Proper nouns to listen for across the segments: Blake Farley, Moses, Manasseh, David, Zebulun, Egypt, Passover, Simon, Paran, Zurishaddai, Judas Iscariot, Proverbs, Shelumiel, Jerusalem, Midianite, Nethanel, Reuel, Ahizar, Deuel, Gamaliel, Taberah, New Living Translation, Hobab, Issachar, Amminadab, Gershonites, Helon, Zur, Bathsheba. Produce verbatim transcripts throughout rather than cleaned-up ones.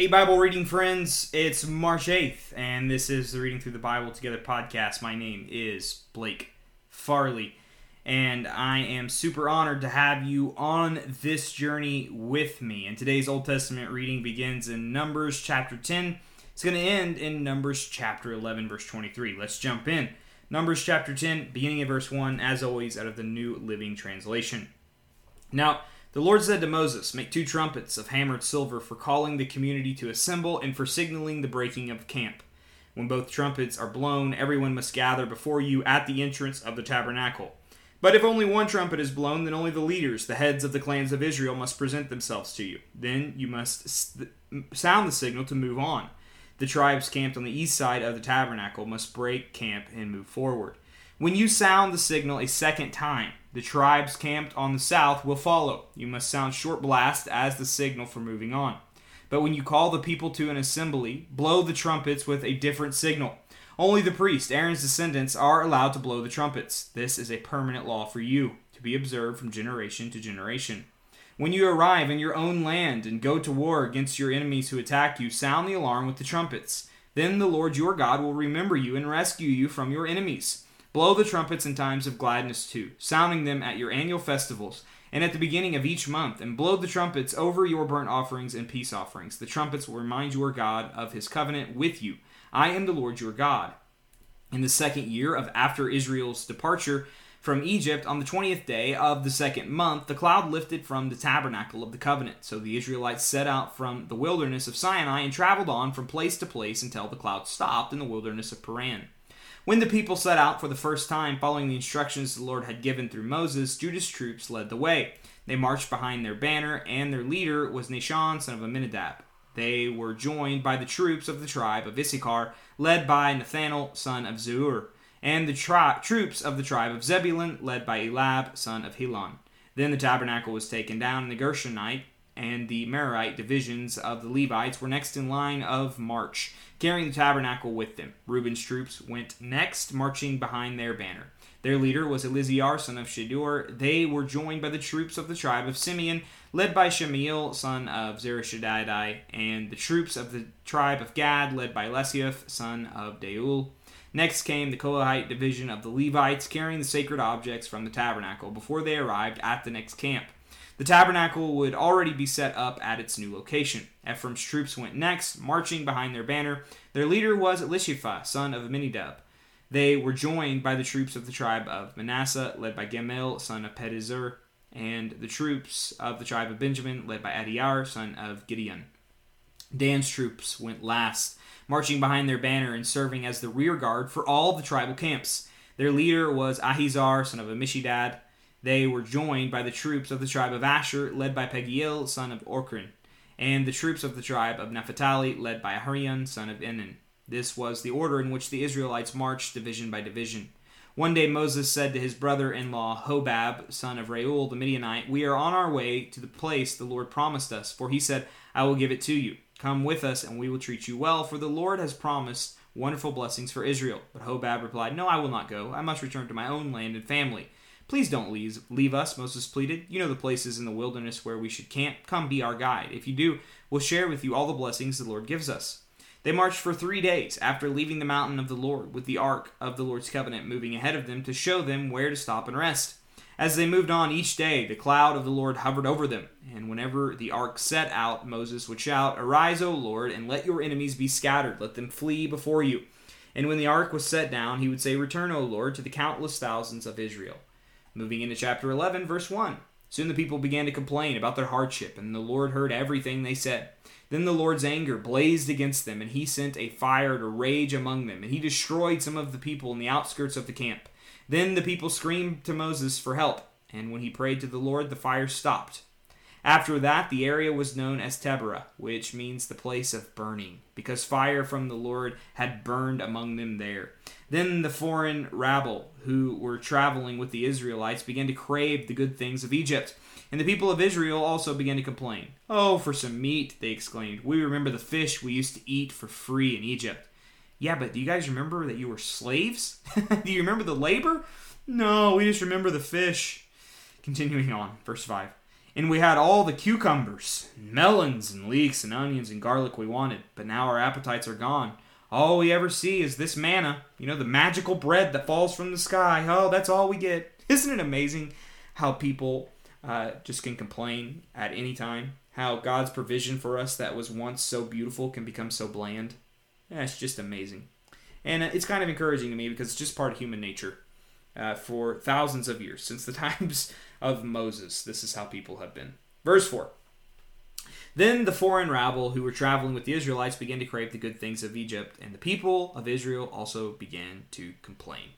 Hey, Bible reading friends, it's March eighth, and this is the Reading Through the Bible Together podcast. My name is Blake Farley, and I am super honored to have you on this journey with me. And today's Old Testament reading begins in Numbers chapter ten. It's going to end in Numbers chapter eleven, verse twenty-three. Let's jump in. Numbers chapter ten, beginning at verse one, as always, out of the New Living Translation. Now, the Lord said to Moses, "Make two trumpets of hammered silver for calling the community to assemble and for signaling the breaking of camp. When both trumpets are blown, everyone must gather before you at the entrance of the tabernacle. But if only one trumpet is blown, then only the leaders, the heads of the clans of Israel, must present themselves to you. Then you must sound the signal to move on. The tribes camped on the east side of the tabernacle must break camp and move forward. When you sound the signal a second time, the tribes camped on the south will follow. You must sound short blasts as the signal for moving on. But when you call the people to an assembly, blow the trumpets with a different signal. Only the priest, Aaron's descendants, are allowed to blow the trumpets. This is a permanent law for you, to be observed from generation to generation. When you arrive in your own land and go to war against your enemies who attack you, sound the alarm with the trumpets. Then the Lord your God will remember you and rescue you from your enemies. Blow the trumpets in times of gladness too, sounding them at your annual festivals and at the beginning of each month, and blow the trumpets over your burnt offerings and peace offerings. The trumpets will remind your God of his covenant with you. I am the Lord your God. In the second year of after Israel's departure from Egypt, on the twentieth day of the second month, the cloud lifted from the tabernacle of the covenant. So the Israelites set out from the wilderness of Sinai and traveled on from place to place until the cloud stopped in the wilderness of Paran. When the people set out for the first time, following the instructions the Lord had given through Moses, Judah's troops led the way. They marched behind their banner, and their leader was Nahshon, son of Amminadab. They were joined by the troops of the tribe of Issachar, led by Nethanel, son of Zur, and the tri- troops of the tribe of Zebulun, led by Eliab, son of Helon. Then the tabernacle was taken down, and the Gershonites and the Merarite divisions of the Levites were next in line of march, carrying the tabernacle with them. Reuben's troops went next, marching behind their banner. Their leader was Elizur, son of Shadur. They were joined by the troops of the tribe of Simeon, led by Shelumiel, son of Zurishaddai, and the troops of the tribe of Gad, led by Eliasaph, son of Deuel. Next came the Kohathite division of the Levites, carrying the sacred objects from the tabernacle before they arrived at the next camp. The tabernacle would already be set up at its new location. Ephraim's troops went next, marching behind their banner. Their leader was Eliashaph, son of Amminadab. They were joined by the troops of the tribe of Manasseh, led by Gamaliel, son of Pedazur, and the troops of the tribe of Benjamin, led by Adiar, son of Gideon. Dan's troops went last, marching behind their banner and serving as the rear guard for all the tribal camps. Their leader was Ahizar, son of Amishadad. They were joined by the troops of the tribe of Asher, led by Pagiel, son of Orchran, and the troops of the tribe of Naphtali, led by Ahrian, son of Enan. This was the order in which the Israelites marched division by division. One day Moses said to his brother-in-law Hobab, son of Reuel the Midianite, "We are on our way to the place the Lord promised us, for he said, 'I will give it to you.' Come with us, and we will treat you well, for the Lord has promised wonderful blessings for Israel." But Hobab replied, "No, I will not go. I must return to my own land and family." "Please don't leave, leave us," Moses pleaded. "You know the places in the wilderness where we should camp. Come be our guide. If you do, we'll share with you all the blessings the Lord gives us." They marched for three days after leaving the mountain of the Lord, with the ark of the Lord's covenant moving ahead of them to show them where to stop and rest. As they moved on each day, the cloud of the Lord hovered over them, and whenever the ark set out, Moses would shout, "Arise, O Lord, and let your enemies be scattered. Let them flee before you." And when the ark was set down, he would say, "Return, O Lord, to the countless thousands of Israel." Moving into chapter eleven, verse one. Soon the people began to complain about their hardship, and the Lord heard everything they said. Then the Lord's anger blazed against them, and he sent a fire to rage among them, and he destroyed some of the people in the outskirts of the camp. Then the people screamed to Moses for help, and when he prayed to the Lord, the fire stopped. After that, the area was known as Taberah, which means the place of burning, because fire from the Lord had burned among them there. Then the foreign rabble who were traveling with the Israelites began to crave the good things of Egypt, and the people of Israel also began to complain. "Oh, for some meat," they exclaimed. "We remember the fish we used to eat for free in Egypt." "Yeah, but do you guys remember that you were slaves?" "Do you remember the labor?" "No, we just remember the fish." Continuing on, verse five. And we had all the cucumbers, and melons, and leeks, and onions, and garlic we wanted. But now our appetites are gone. All we ever see is this manna. You know, the magical bread that falls from the sky. Oh, that's all we get. Isn't it amazing how people uh, just can complain at any time? How God's provision for us that was once so beautiful can become so bland? Yeah, it's just amazing. And it's kind of encouraging to me because it's just part of human nature. Uh, for thousands of years, since the times of Moses, this is how people have been. Verse four. Then the foreign rabble who were traveling with the Israelites began to crave the good things of Egypt, and the people of Israel also began to complain.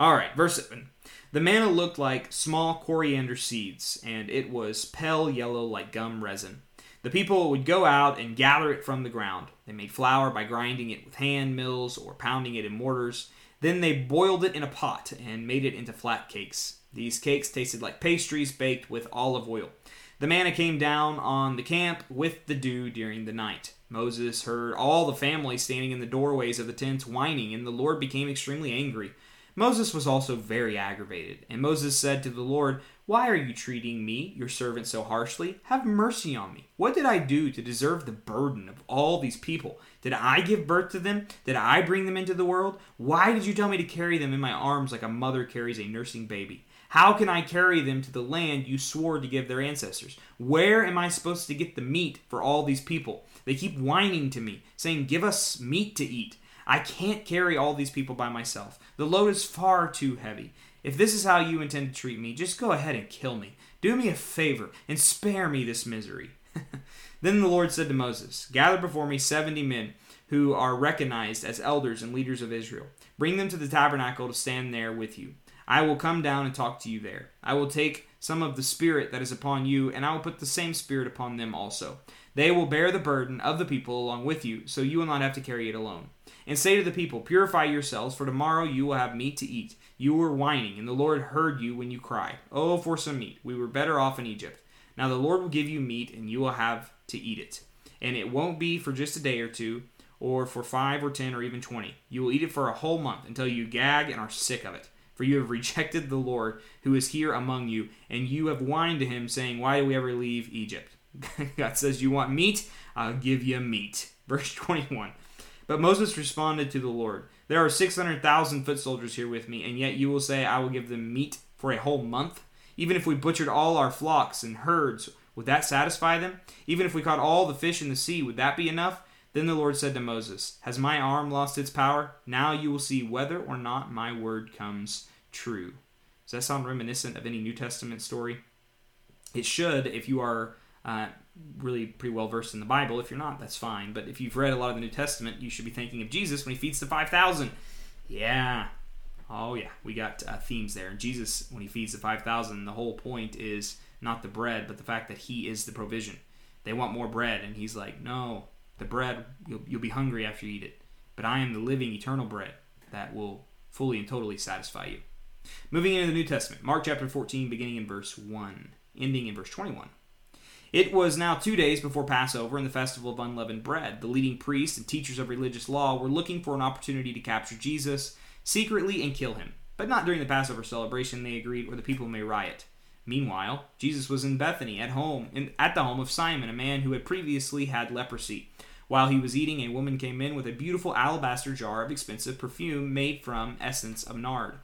All right, verse seven. The manna looked like small coriander seeds, and it was pale yellow like gum resin. The people would go out and gather it from the ground. They made flour by grinding it with hand mills or pounding it in mortars. Then they boiled it in a pot and made it into flat cakes. These cakes tasted like pastries baked with olive oil. The manna came down on the camp with the dew during the night. Moses heard all the family standing in the doorways of the tents whining, and the Lord became extremely angry. Moses was also very aggravated, and Moses said to the Lord, "Why are you treating me, your servant, so harshly? Have mercy on me. What did I do to deserve the burden of all these people? Did I give birth to them? Did I bring them into the world? Why did you tell me to carry them in my arms like a mother carries a nursing baby? How can I carry them to the land you swore to give their ancestors? Where am I supposed to get the meat for all these people? They keep whining to me, saying, 'Give us meat to eat.' I can't carry all these people by myself. The load is far too heavy. If this is how you intend to treat me, just go ahead and kill me. Do me a favor and spare me this misery." Then the Lord said to Moses, "Gather before me seventy men who are recognized as elders and leaders of Israel. Bring them to the tabernacle to stand there with you. I will come down and talk to you there. I will take some of the spirit that is upon you, and I will put the same spirit upon them also. They will bear the burden of the people along with you, so you will not have to carry it alone. And say to the people, 'Purify yourselves, for tomorrow you will have meat to eat.' You were whining, and the Lord heard you when you cried, 'Oh, for some meat. We were better off in Egypt.' Now the Lord will give you meat, and you will have to eat it. And it won't be for just a day or two, or for five or ten or even twenty. You will eat it for a whole month until you gag and are sick of it. For you have rejected the Lord who is here among you, and you have whined to him, saying, 'Why do we ever leave Egypt?'" God says, "You want meat? I'll give you meat." Verse twenty-one. But Moses responded to the Lord, "There are six hundred thousand foot soldiers here with me, and yet you will say, 'I will give them meat for a whole month'? Even if we butchered all our flocks and herds, would that satisfy them? Even if we caught all the fish in the sea, would that be enough?" Then the Lord said to Moses, "Has my arm lost its power? Now you will see whether or not my word comes true." Does that sound reminiscent of any New Testament story? It should, if you are Uh, really pretty well versed in the Bible. If you're not, that's fine. But if you've read a lot of the New Testament, you should be thinking of Jesus when he feeds the five thousand. Yeah. Oh, yeah. We got uh, themes there. And Jesus, when he feeds the five thousand, the whole point is not the bread, but the fact that he is the provision. They want more bread, and he's like, "No, the bread, you'll, you'll be hungry after you eat it. But I am the living, eternal bread that will fully and totally satisfy you." Moving into the New Testament, Mark chapter fourteen, beginning in verse one, ending in verse twenty-one. "It was now two days before Passover and the festival of unleavened bread. The leading priests and teachers of religious law were looking for an opportunity to capture Jesus secretly and kill him. But not during the Passover celebration, they agreed, or the people may riot. Meanwhile, Jesus was in Bethany, at home, in, at the home of Simon, a man who had previously had leprosy. While he was eating, a woman came in with a beautiful alabaster jar of expensive perfume made from essence of nard.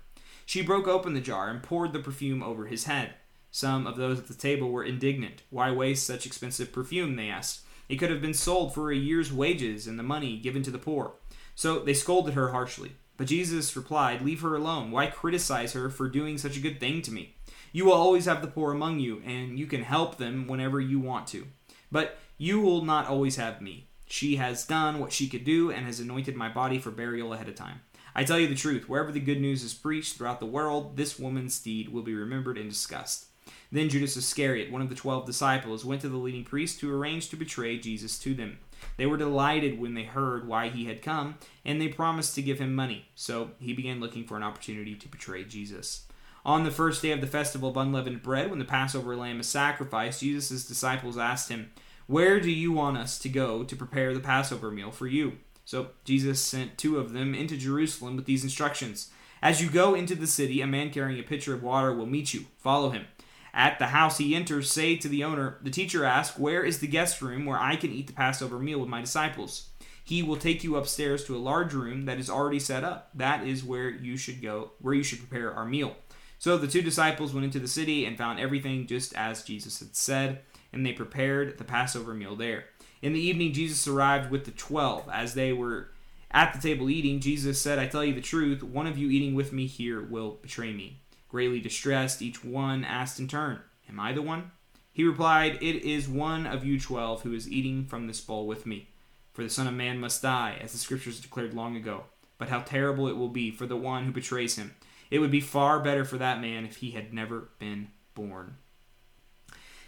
She broke open the jar and poured the perfume over his head. Some of those at the table were indignant. 'Why waste such expensive perfume?' they asked. 'It could have been sold for a year's wages and the money given to the poor.' So they scolded her harshly. But Jesus replied, 'Leave her alone. Why criticize her for doing such a good thing to me? You will always have the poor among you, and you can help them whenever you want to. But you will not always have me. She has done what she could do and has anointed my body for burial ahead of time. I tell you the truth, wherever the good news is preached throughout the world, this woman's deed will be remembered and discussed.' Then Judas Iscariot, one of the twelve disciples, went to the leading priests to arrange to betray Jesus to them. They were delighted when they heard why he had come, and they promised to give him money. So he began looking for an opportunity to betray Jesus. On the first day of the festival of unleavened bread, when the Passover lamb is sacrificed, Jesus' disciples asked him, 'Where do you want us to go to prepare the Passover meal for you?' So Jesus sent two of them into Jerusalem with these instructions. 'As you go into the city, a man carrying a pitcher of water will meet you. Follow him. At the house he enters, say to the owner, the teacher asks, where is the guest room where I can eat the Passover meal with my disciples? He will take you upstairs to a large room that is already set up. That is where you should go, where you should prepare our meal. So the two disciples went into the city and found everything just as Jesus had said, and they prepared the Passover meal there. In the evening, Jesus arrived with the twelve. As they were at the table eating, Jesus said, I tell you the truth, one of you eating with me here will betray me. Greatly distressed, each one asked in turn, am I the one? He replied, it is one of you twelve who is eating from this bowl with me. For the Son of Man must die, as the Scriptures declared long ago. But how terrible it will be for the one who betrays him. It would be far better for that man if he had never been born.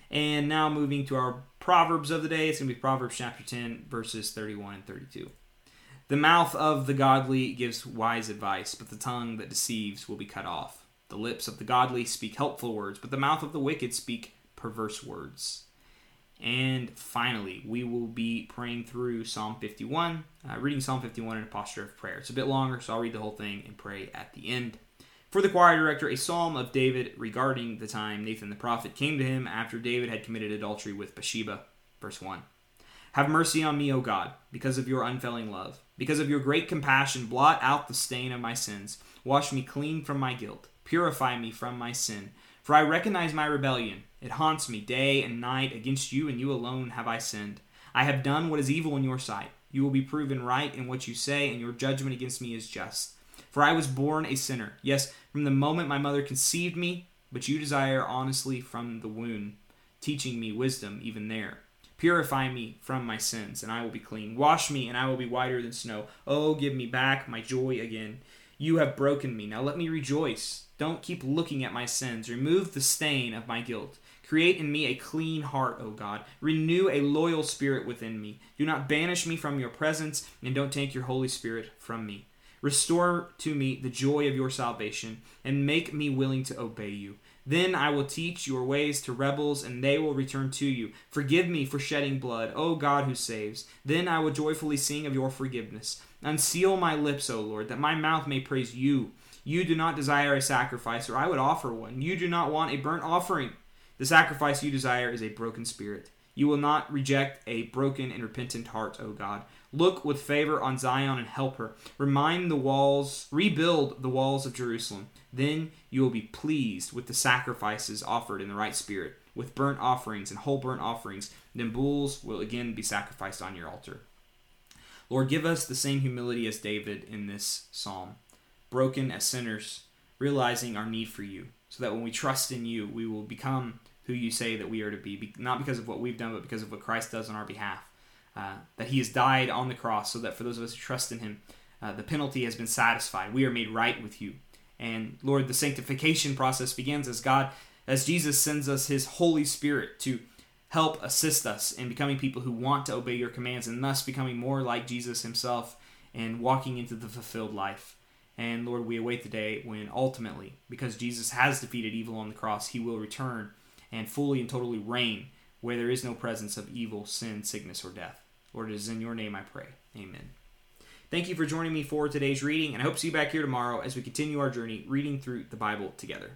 And now moving to our Proverbs of the day. It's going to be Proverbs chapter ten, verses thirty-one and thirty-two. The mouth of the godly gives wise advice, but the tongue that deceives will be cut off. The lips of the godly speak helpful words, but the mouth of the wicked speak perverse words. And finally, we will be praying through Psalm fifty-one, uh, reading Psalm fifty-one in a posture of prayer. It's a bit longer, so I'll read the whole thing and pray at the end. For the choir director, a psalm of David regarding the time Nathan the prophet came to him after David had committed adultery with Bathsheba. Verse one. Have mercy on me, O God, because of your unfailing love. Because of your great compassion, blot out the stain of my sins. Wash me clean from my guilt. Purify me from my sin. For I recognize my rebellion. It haunts me day and night. Against you and you alone have I sinned. I have done what is evil in your sight. You will be proven right in what you say, and your judgment against me is just. For I was born a sinner, yes, from the moment my mother conceived me, but you desire honestly from the womb, teaching me wisdom even there. Purify me from my sins, and I will be clean. Wash me, and I will be whiter than snow. Oh, give me back my joy again. You have broken me. Now let me rejoice. Don't keep looking at my sins. Remove the stain of my guilt. Create in me a clean heart, O God. Renew a loyal spirit within me. Do not banish me from your presence, and don't take your Holy Spirit from me. Restore to me the joy of your salvation, and make me willing to obey you. Then I will teach your ways to rebels, and they will return to you. Forgive me for shedding blood, O God who saves. Then I will joyfully sing of your forgiveness. Unseal my lips, O Lord, that my mouth may praise you. You do not desire a sacrifice, or I would offer one. You do not want a burnt offering. The sacrifice you desire is a broken spirit. You will not reject a broken and repentant heart, O God. Look with favor on Zion and help her. Remind the walls, rebuild the walls of Jerusalem. Then you will be pleased with the sacrifices offered in the right spirit, with burnt offerings and whole burnt offerings. Then bulls will again be sacrificed on your altar. Lord, give us the same humility as David in this psalm, broken as sinners, realizing our need for you, so that when we trust in you, we will become who you say that we are to be, not because of what we've done, but because of what Christ does on our behalf. Uh, that he has died on the cross, so that for those of us who trust in him, uh, the penalty has been satisfied. We are made right with you. And Lord, the sanctification process begins as God, as Jesus sends us his Holy Spirit to help assist us in becoming people who want to obey your commands, and thus becoming more like Jesus himself and walking into the fulfilled life. And Lord, we await the day when ultimately, because Jesus has defeated evil on the cross, he will return and fully and totally reign, where there is no presence of evil, sin, sickness, or death. Lord, it is in your name I pray. Amen. Thank you for joining me for today's reading, and I hope to see you back here tomorrow as we continue our journey reading through the Bible together.